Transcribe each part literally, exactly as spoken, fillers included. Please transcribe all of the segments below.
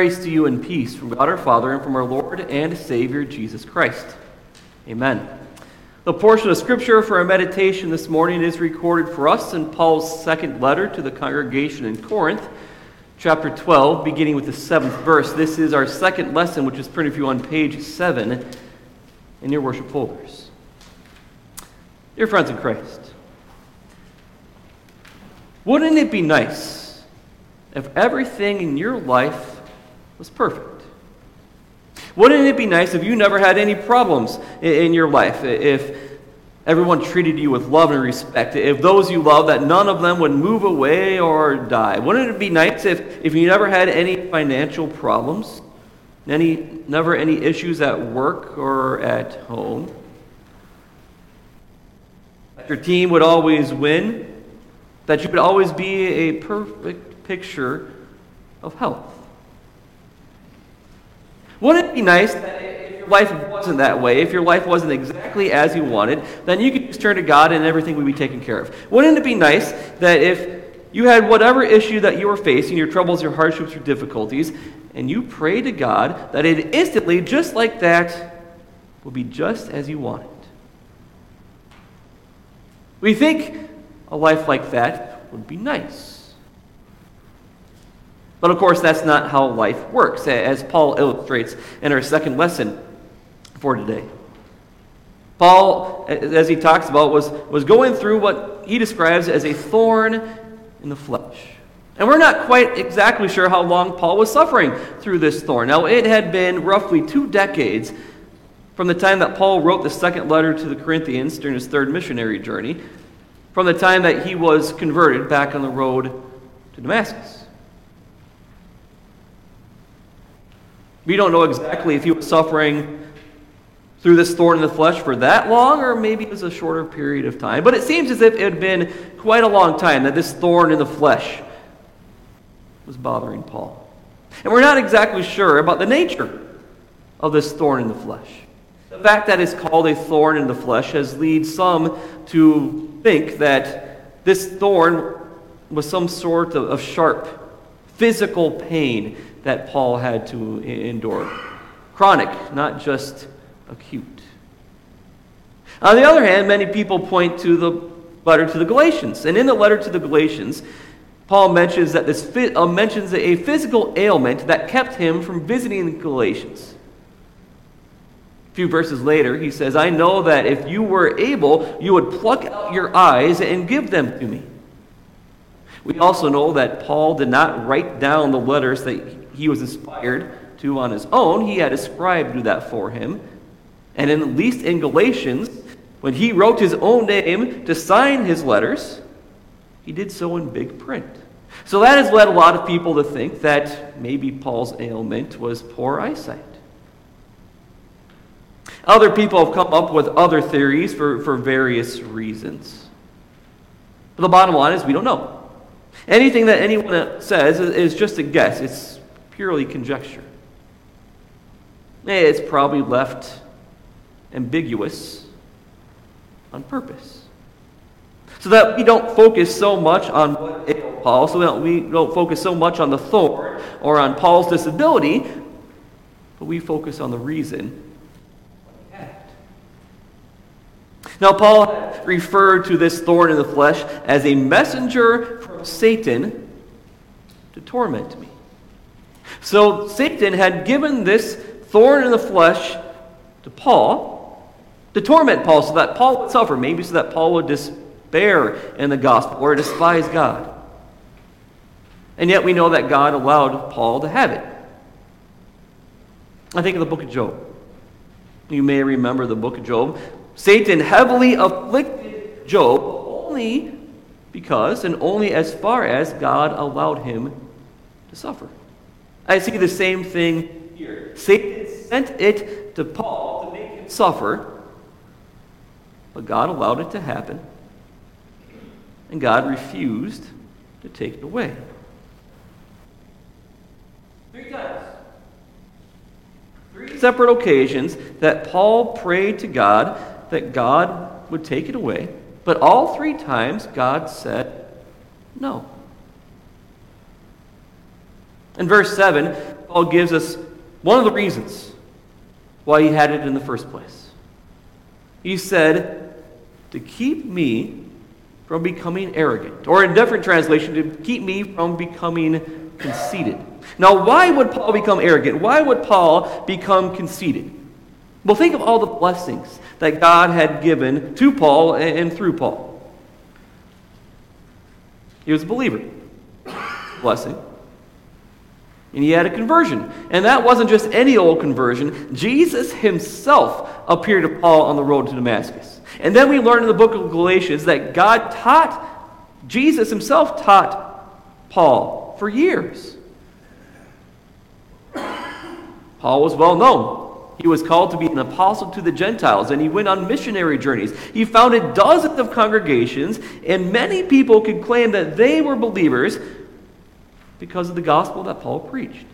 Grace to you and peace from God our Father and from our Lord and Savior Jesus Christ. Amen. The portion of Scripture for our meditation this morning is recorded for us in Paul's second letter to the congregation in Corinth, chapter twelve, beginning with the seventh verse. This is our second lesson, which is printed for you on page seven in your worship folders. Dear friends in Christ, wouldn't it be nice if everything in your life was perfect? Wouldn't it be nice if you never had any problems in your life? If everyone treated you with love and respect? If those you love, that none of them would move away or die? Wouldn't it be nice if, if you never had any financial problems? Any, never any issues at work or at home? That your team would always win? That you would always be a perfect picture of health? Wouldn't it be nice that if your life wasn't that way, if your life wasn't exactly as you wanted, then you could just turn to God and everything would be taken care of? Wouldn't it be nice that if you had whatever issue that you were facing, your troubles, your hardships, your difficulties, and you prayed to God, that it instantly, just like that, would be just as you wanted? We think a life like that would be nice. But of course, that's not how life works, as Paul illustrates in our second lesson for today. Paul, as he talks about, was, was going through what he describes as a thorn in the flesh. And we're not quite exactly sure how long Paul was suffering through this thorn. Now, it had been roughly two decades from the time that Paul wrote the second letter to the Corinthians during his third missionary journey, from the time that he was converted back on the road to Damascus. We don't know exactly if he was suffering through this thorn in the flesh for that long, or maybe it was a shorter period of time. But it seems as if it had been quite a long time that this thorn in the flesh was bothering Paul. And we're not exactly sure about the nature of this thorn in the flesh. The fact that it's called a thorn in the flesh has led some to think that this thorn was some sort of, of sharp physical pain that Paul had to endure. Chronic, not just acute. On the other hand, many people point to the letter to the Galatians. And in the letter to the Galatians, Paul mentions that this uh, mentions a physical ailment that kept him from visiting the Galatians. A few verses later, he says, "I know that if you were able, you would pluck out your eyes and give them to me." We also know that Paul did not write down the letters that he was inspired to on his own. He had a scribe do that for him. And in, at least in Galatians, when he wrote his own name to sign his letters, he did so in big print. So that has led a lot of people to think that maybe Paul's ailment was poor eyesight. Other people have come up with other theories for, for various reasons. But the bottom line is we don't know. Anything that anyone says is just a guess. It's purely conjecture. It's probably left ambiguous on purpose, so that we don't focus so much on what ailed Paul, so that we don't focus so much on the thorn or on Paul's disability, but we focus on the reason. Now, Paul referred to this thorn in the flesh as a messenger from Satan to torment me. So Satan had given this thorn in the flesh to Paul to torment Paul so that Paul would suffer, maybe so that Paul would despair in the gospel or despise God. And yet we know that God allowed Paul to have it. I think of the book of Job. You may remember the book of Job. Satan heavily afflicted Job only because and only as far as God allowed him to suffer. I see the same thing here. Satan sent it to Paul to make him suffer, but God allowed it to happen, and God refused to take it away. Three times. Three separate occasions that Paul prayed to God that God would take it away, but all three times God said no. In verse seven, Paul gives us one of the reasons why he had it in the first place. He said, to keep me from becoming arrogant. Or in different translation, to keep me from becoming conceited. Now, why would Paul become arrogant? Why would Paul become conceited? Well, think of all the blessings that God had given to Paul and through Paul. He was a believer. Blessing. And he had a conversion. And that wasn't just any old conversion. Jesus himself appeared to Paul on the road to Damascus. And then we learn in the book of Galatians that God taught, Jesus himself taught Paul for years. Paul was well known. He was called to be an apostle to the Gentiles, and he went on missionary journeys. He founded dozens of congregations, and many people could claim that they were believers because of the gospel that Paul preached.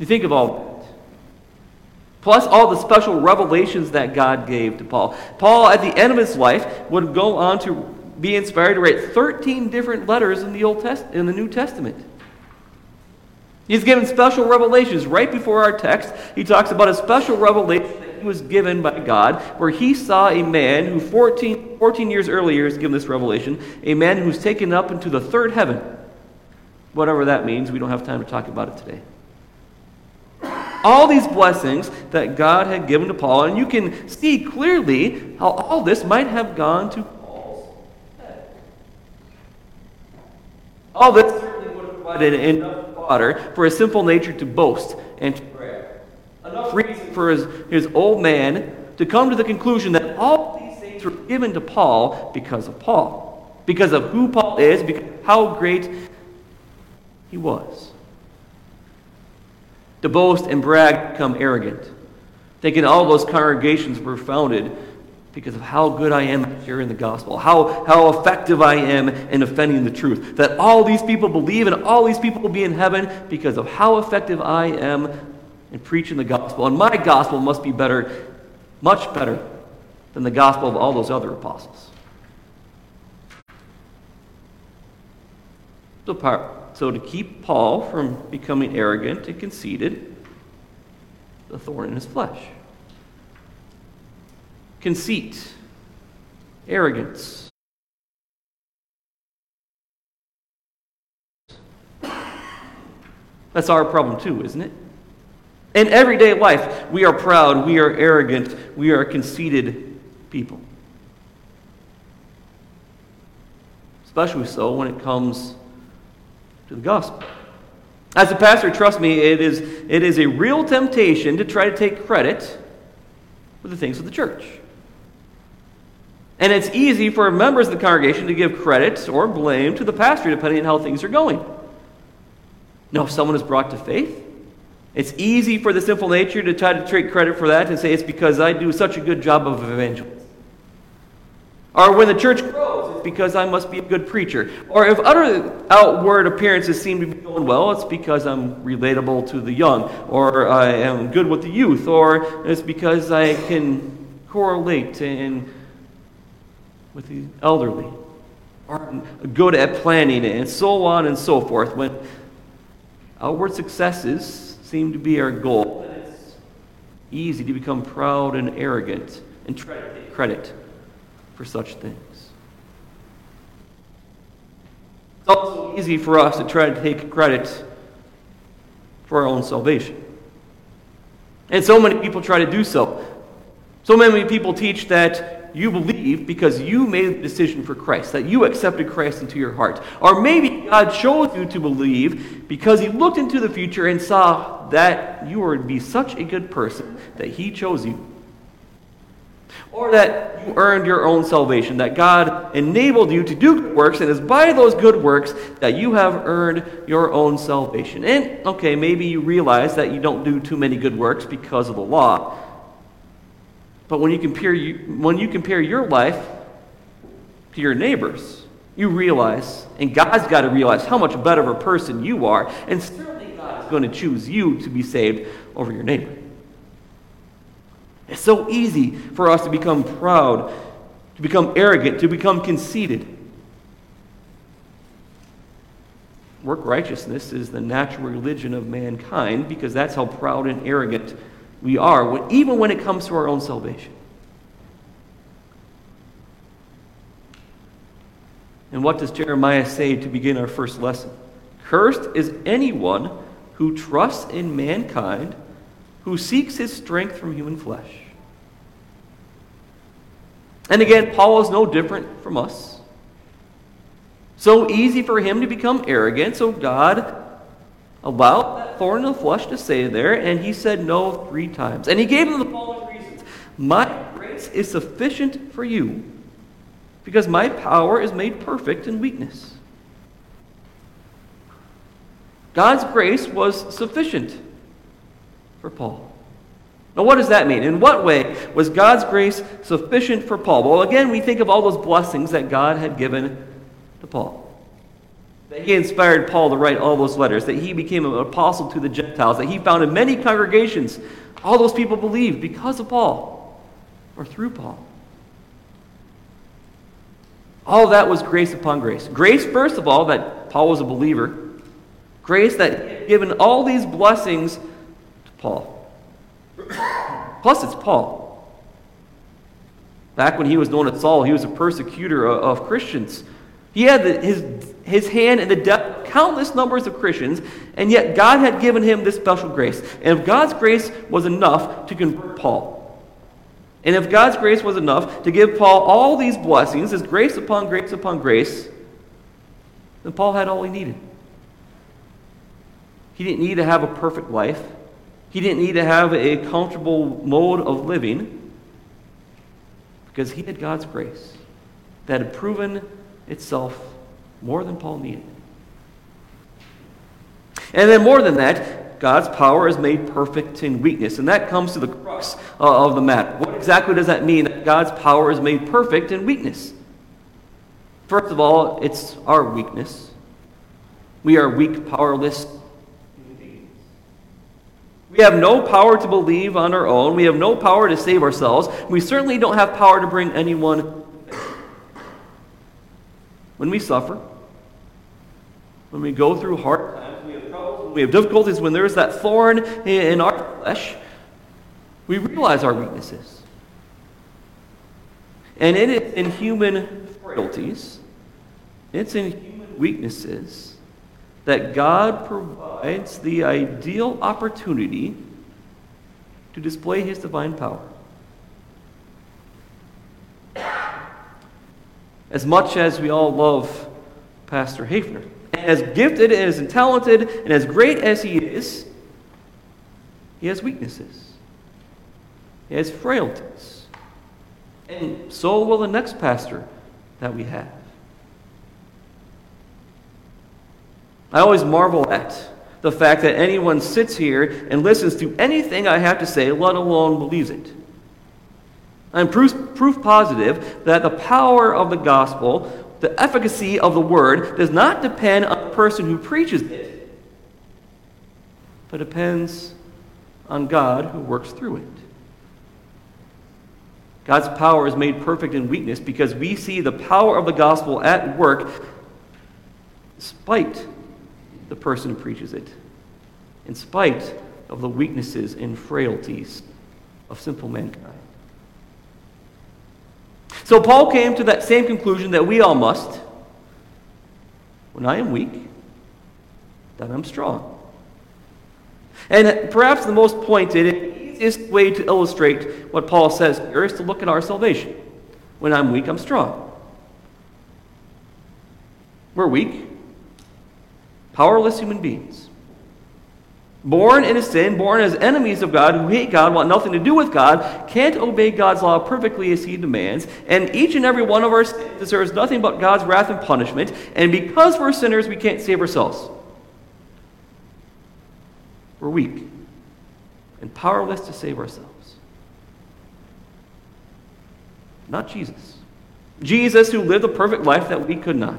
You think of all that. Plus all the special revelations that God gave to Paul. Paul, at the end of his life, would go on to be inspired to write thirteen different letters in the Old Test- in the New Testament. He's given special revelations. Right before our text, he talks about a special revelation that he was given by God, where he saw a man who fourteen, fourteen years earlier is given this revelation, a man who's taken up into the third heaven. Whatever that means, we don't have time to talk about it today. All these blessings that God had given to Paul, and you can see clearly how all this might have gone to Paul's head. All this certainly would have provided enough water for his simple nature to boast and to brag. Enough reason for his, his old man to come to the conclusion that all these things were given to Paul because of Paul, because of who Paul is, because of how great he was. To boast and brag, become arrogant, thinking all those congregations were founded because of how good I am at sharing the gospel, how, how effective I am in defending the truth, that all these people believe and all these people will be in heaven because of how effective I am in preaching the gospel. And my gospel must be better, much better, than the gospel of all those other apostles. So to keep Paul from becoming arrogant and conceited, the thorn in his flesh. Conceit, arrogance. That's our problem too, isn't it? In everyday life, we are proud, we are arrogant, we are conceited people. Especially so when it comes to the gospel. As a pastor, trust me, it is, it is a real temptation to try to take credit for the things of the church. And it's easy for members of the congregation to give credit or blame to the pastor depending on how things are going. Now, if someone is brought to faith, it's easy for the sinful nature to try to take credit for that and say it's because I do such a good job of evangelism. Or when the church grows, it's because I must be a good preacher. Or if other outward appearances seem to be going well, it's because I'm relatable to the young. Or I am good with the youth. Or it's because I can correlate in with the elderly, or good at planning, and so on and so forth. When outward successes seem to be our goal, it's easy to become proud and arrogant and try to take credit for such things. It's also easy for us to try to take credit for our own salvation. And so many people try to do so. So many people teach that you believe because you made the decision for Christ, that you accepted Christ into your heart. Or maybe God chose you to believe because he looked into the future and saw that you would be such a good person that he chose you. Or that you earned your own salvation, that God enabled you to do good works, and it's by those good works that you have earned your own salvation. And, okay, maybe you realize that you don't do too many good works because of the law. But when you compare you, when you compare your life to your neighbor's, you realize, and God's got to realize, how much better of a person you are, and certainly God is going to choose you to be saved over your neighbor. It's so easy for us to become proud, to become arrogant, to become conceited. work righteousness is the natural religion of mankind, because that's how proud and arrogant we are, even when it comes to our own salvation. And what does Jeremiah say to begin our first lesson? Cursed is anyone who trusts in mankind, who seeks his strength from human flesh. And again, Paul is no different from us. So easy for him to become arrogant, so God allowed that thorn in the flesh to stay there, and he said no three times. And he gave him the following reasons. My grace is sufficient for you, because my power is made perfect in weakness. God's grace was sufficient for Paul. Now, what does that mean? In what way was God's grace sufficient for Paul? Well, again, we think of all those blessings that God had given to Paul. That he inspired Paul to write all those letters, that he became an apostle to the Gentiles, that he founded many congregations. All those people believed because of Paul or through Paul. All that was grace upon grace. Grace, first of all, that Paul was a believer. Grace that had given all these blessings to Paul. Plus, it's Paul. Back when he was known as Saul, he was a persecutor of, of Christians. He had the, his, his hand in the death of countless numbers of Christians, and yet God had given him this special grace. And if God's grace was enough to convert Paul, and if God's grace was enough to give Paul all these blessings, his grace upon grace upon grace, then Paul had all he needed. He didn't need to have a perfect life. He didn't need to have a comfortable mode of living, because he had God's grace that had proven itself more than Paul needed. And then more than that, God's power is made perfect in weakness. And that comes to the crux of the matter. What exactly does that mean, that God's power is made perfect in weakness? First of all, it's our weakness. We are weak, powerless. We have no power to believe on our own. We have no power to save ourselves. We certainly don't have power to bring anyone. When we suffer, when we go through hard times, we have troubles, we have difficulties, when there is that thorn in our flesh, we realize our weaknesses. And it is in human frailties, it's in human weaknesses, that God provides the ideal opportunity to display his divine power. As much as we all love Pastor Hafner, and as gifted and as talented and as great as he is, he has weaknesses. He has frailties. And so will the next pastor that we have. I always marvel at the fact that anyone sits here and listens to anything I have to say, let alone believes it. I'm proof, proof positive that the power of the gospel, the efficacy of the word, does not depend on the person who preaches it, but depends on God who works through it. God's power is made perfect in weakness because we see the power of the gospel at work despite the person who preaches it, in spite of the weaknesses and frailties of simple mankind. So Paul came to that same conclusion that we all must. When I am weak, then I'm strong. And perhaps the most pointed and easiest way to illustrate what Paul says here is to look at our salvation. When I'm weak, I'm strong. We're weak, powerless human beings, born in a sin, born as enemies of God, who hate God, want nothing to do with God, can't obey God's law perfectly as he demands, and each and every one of us deserves nothing but God's wrath and punishment, and because we're sinners, we can't save ourselves. We're weak and powerless to save ourselves. Not Jesus. Jesus, who lived a perfect life that we could not.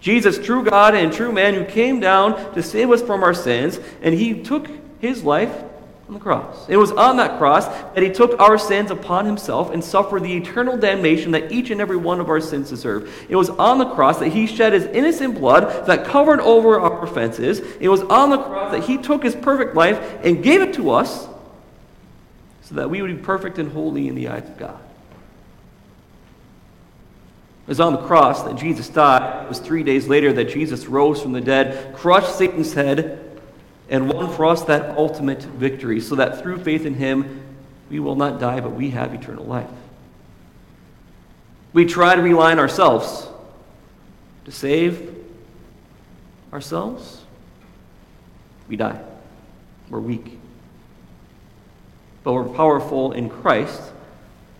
Jesus, true God and true man, who came down to save us from our sins, and he took his life on the cross. It was on that cross that he took our sins upon himself and suffered the eternal damnation that each and every one of our sins deserve. It was on the cross that he shed his innocent blood that covered over our offenses. It was on the cross that he took his perfect life and gave it to us so that we would be perfect and holy in the eyes of God. It was on the cross that Jesus died. It was three days later that Jesus rose from the dead, crushed Satan's head, and won for us that ultimate victory, so that through faith in him, we will not die, but we have eternal life. We try to rely on ourselves to save ourselves. We die. We're weak. But we're powerful in Christ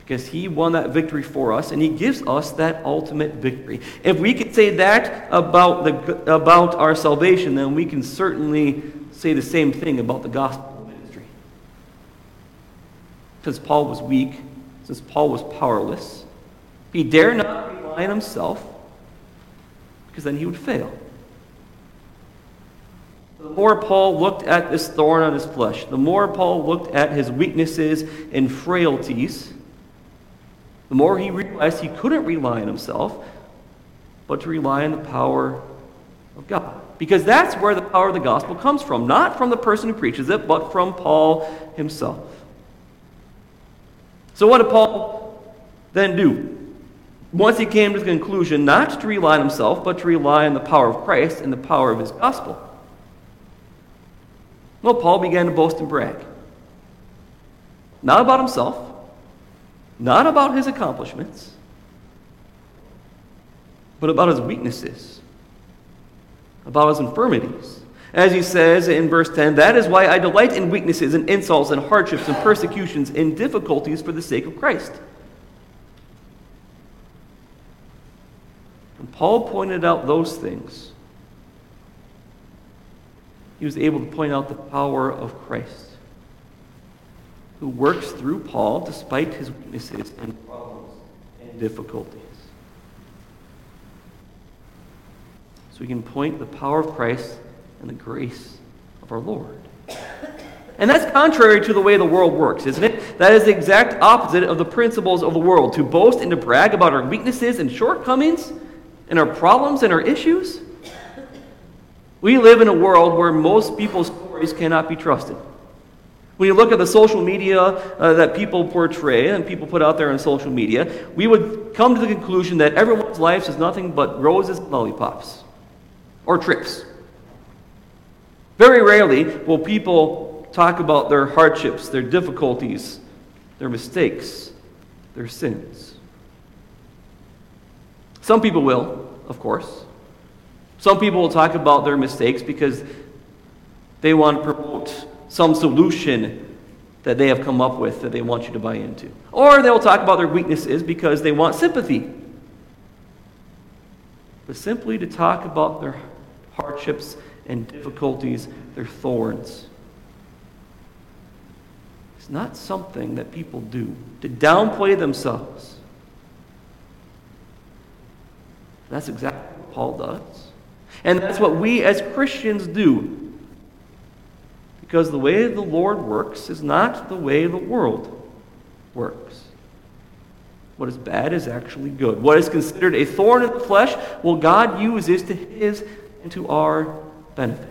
because he won that victory for us, and he gives us that ultimate victory. If we could say that about the about our salvation, then we can certainly say the same thing about the gospel ministry. Since Paul was weak, since Paul was powerless, he dare not rely on himself, because then he would fail. The more Paul looked at this thorn on his flesh, the more Paul looked at his weaknesses and frailties, the more he realized he couldn't rely on himself, but to rely on the power of God. Because that's where the power of the gospel comes from. Not from the person who preaches it, but from Paul himself. So what did Paul then do? Once he came to the conclusion not to rely on himself, but to rely on the power of Christ and the power of his gospel. Well, Paul began to boast and brag. Not about himself, not about his accomplishments, but about his weaknesses, about his infirmities. As he says in verse ten, "That is why I delight in weaknesses and insults and hardships and persecutions and difficulties for the sake of Christ." When Paul pointed out those things, he was able to point out the power of Christ, who works through Paul despite his weaknesses and problems and difficulties. So we can point the power of Christ and the grace of our Lord. And that's contrary to the way the world works, isn't it? That is the exact opposite of the principles of the world, to boast and to brag about our weaknesses and shortcomings and our problems and our issues. We live in a world where most people's stories cannot be trusted. When you look at the social media uh, that people portray and people put out there on social media, we would come to the conclusion that everyone's life is nothing but roses and lollipops or trips. Very rarely will people talk about their hardships, their difficulties, their mistakes, their sins. Some people will, of course. Some people will talk about their mistakes because they want to promote some solution that they have come up with that they want you to buy into. Or they'll talk about their weaknesses because they want sympathy. But simply to talk about their hardships and difficulties, their thorns, it's not something that people do, to downplay themselves. That's exactly what Paul does. And that's what we as Christians do. Because the way the Lord works is not the way the world works. What is bad is actually good. What is considered a thorn in the flesh, well, God uses to his and to our benefit.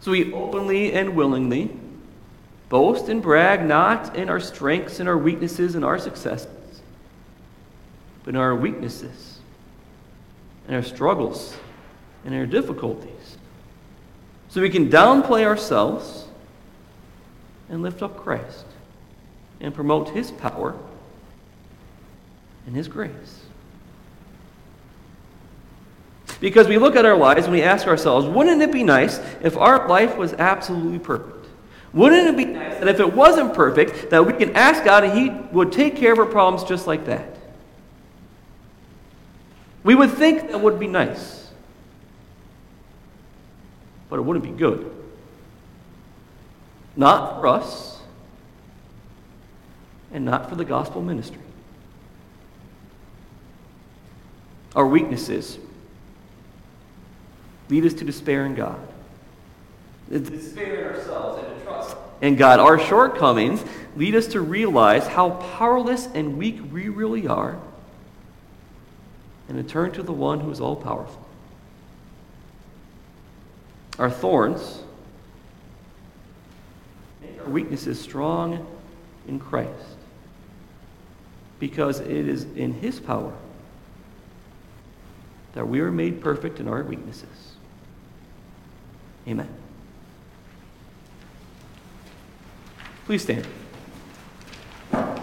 So we openly and willingly boast and brag not in our strengths and our weaknesses and our successes, but in our weaknesses and our struggles and our difficulties. So we can downplay ourselves and lift up Christ and promote his power and his grace. Because we look at our lives and we ask ourselves, wouldn't it be nice if our life was absolutely perfect? Wouldn't it be nice that if it wasn't perfect, that we can ask God and he would take care of our problems just like that? We would think that would be nice. But it wouldn't be good. Not for us, and not for the gospel ministry. Our weaknesses lead us to despair in God. to despair in ourselves and to trust in God. Our shortcomings lead us to realize how powerless and weak we really are, and to turn to the one who is all-powerful. Our thorns make our weaknesses strong in Christ, because it is in His power that we are made perfect in our weaknesses. Amen. Please stand.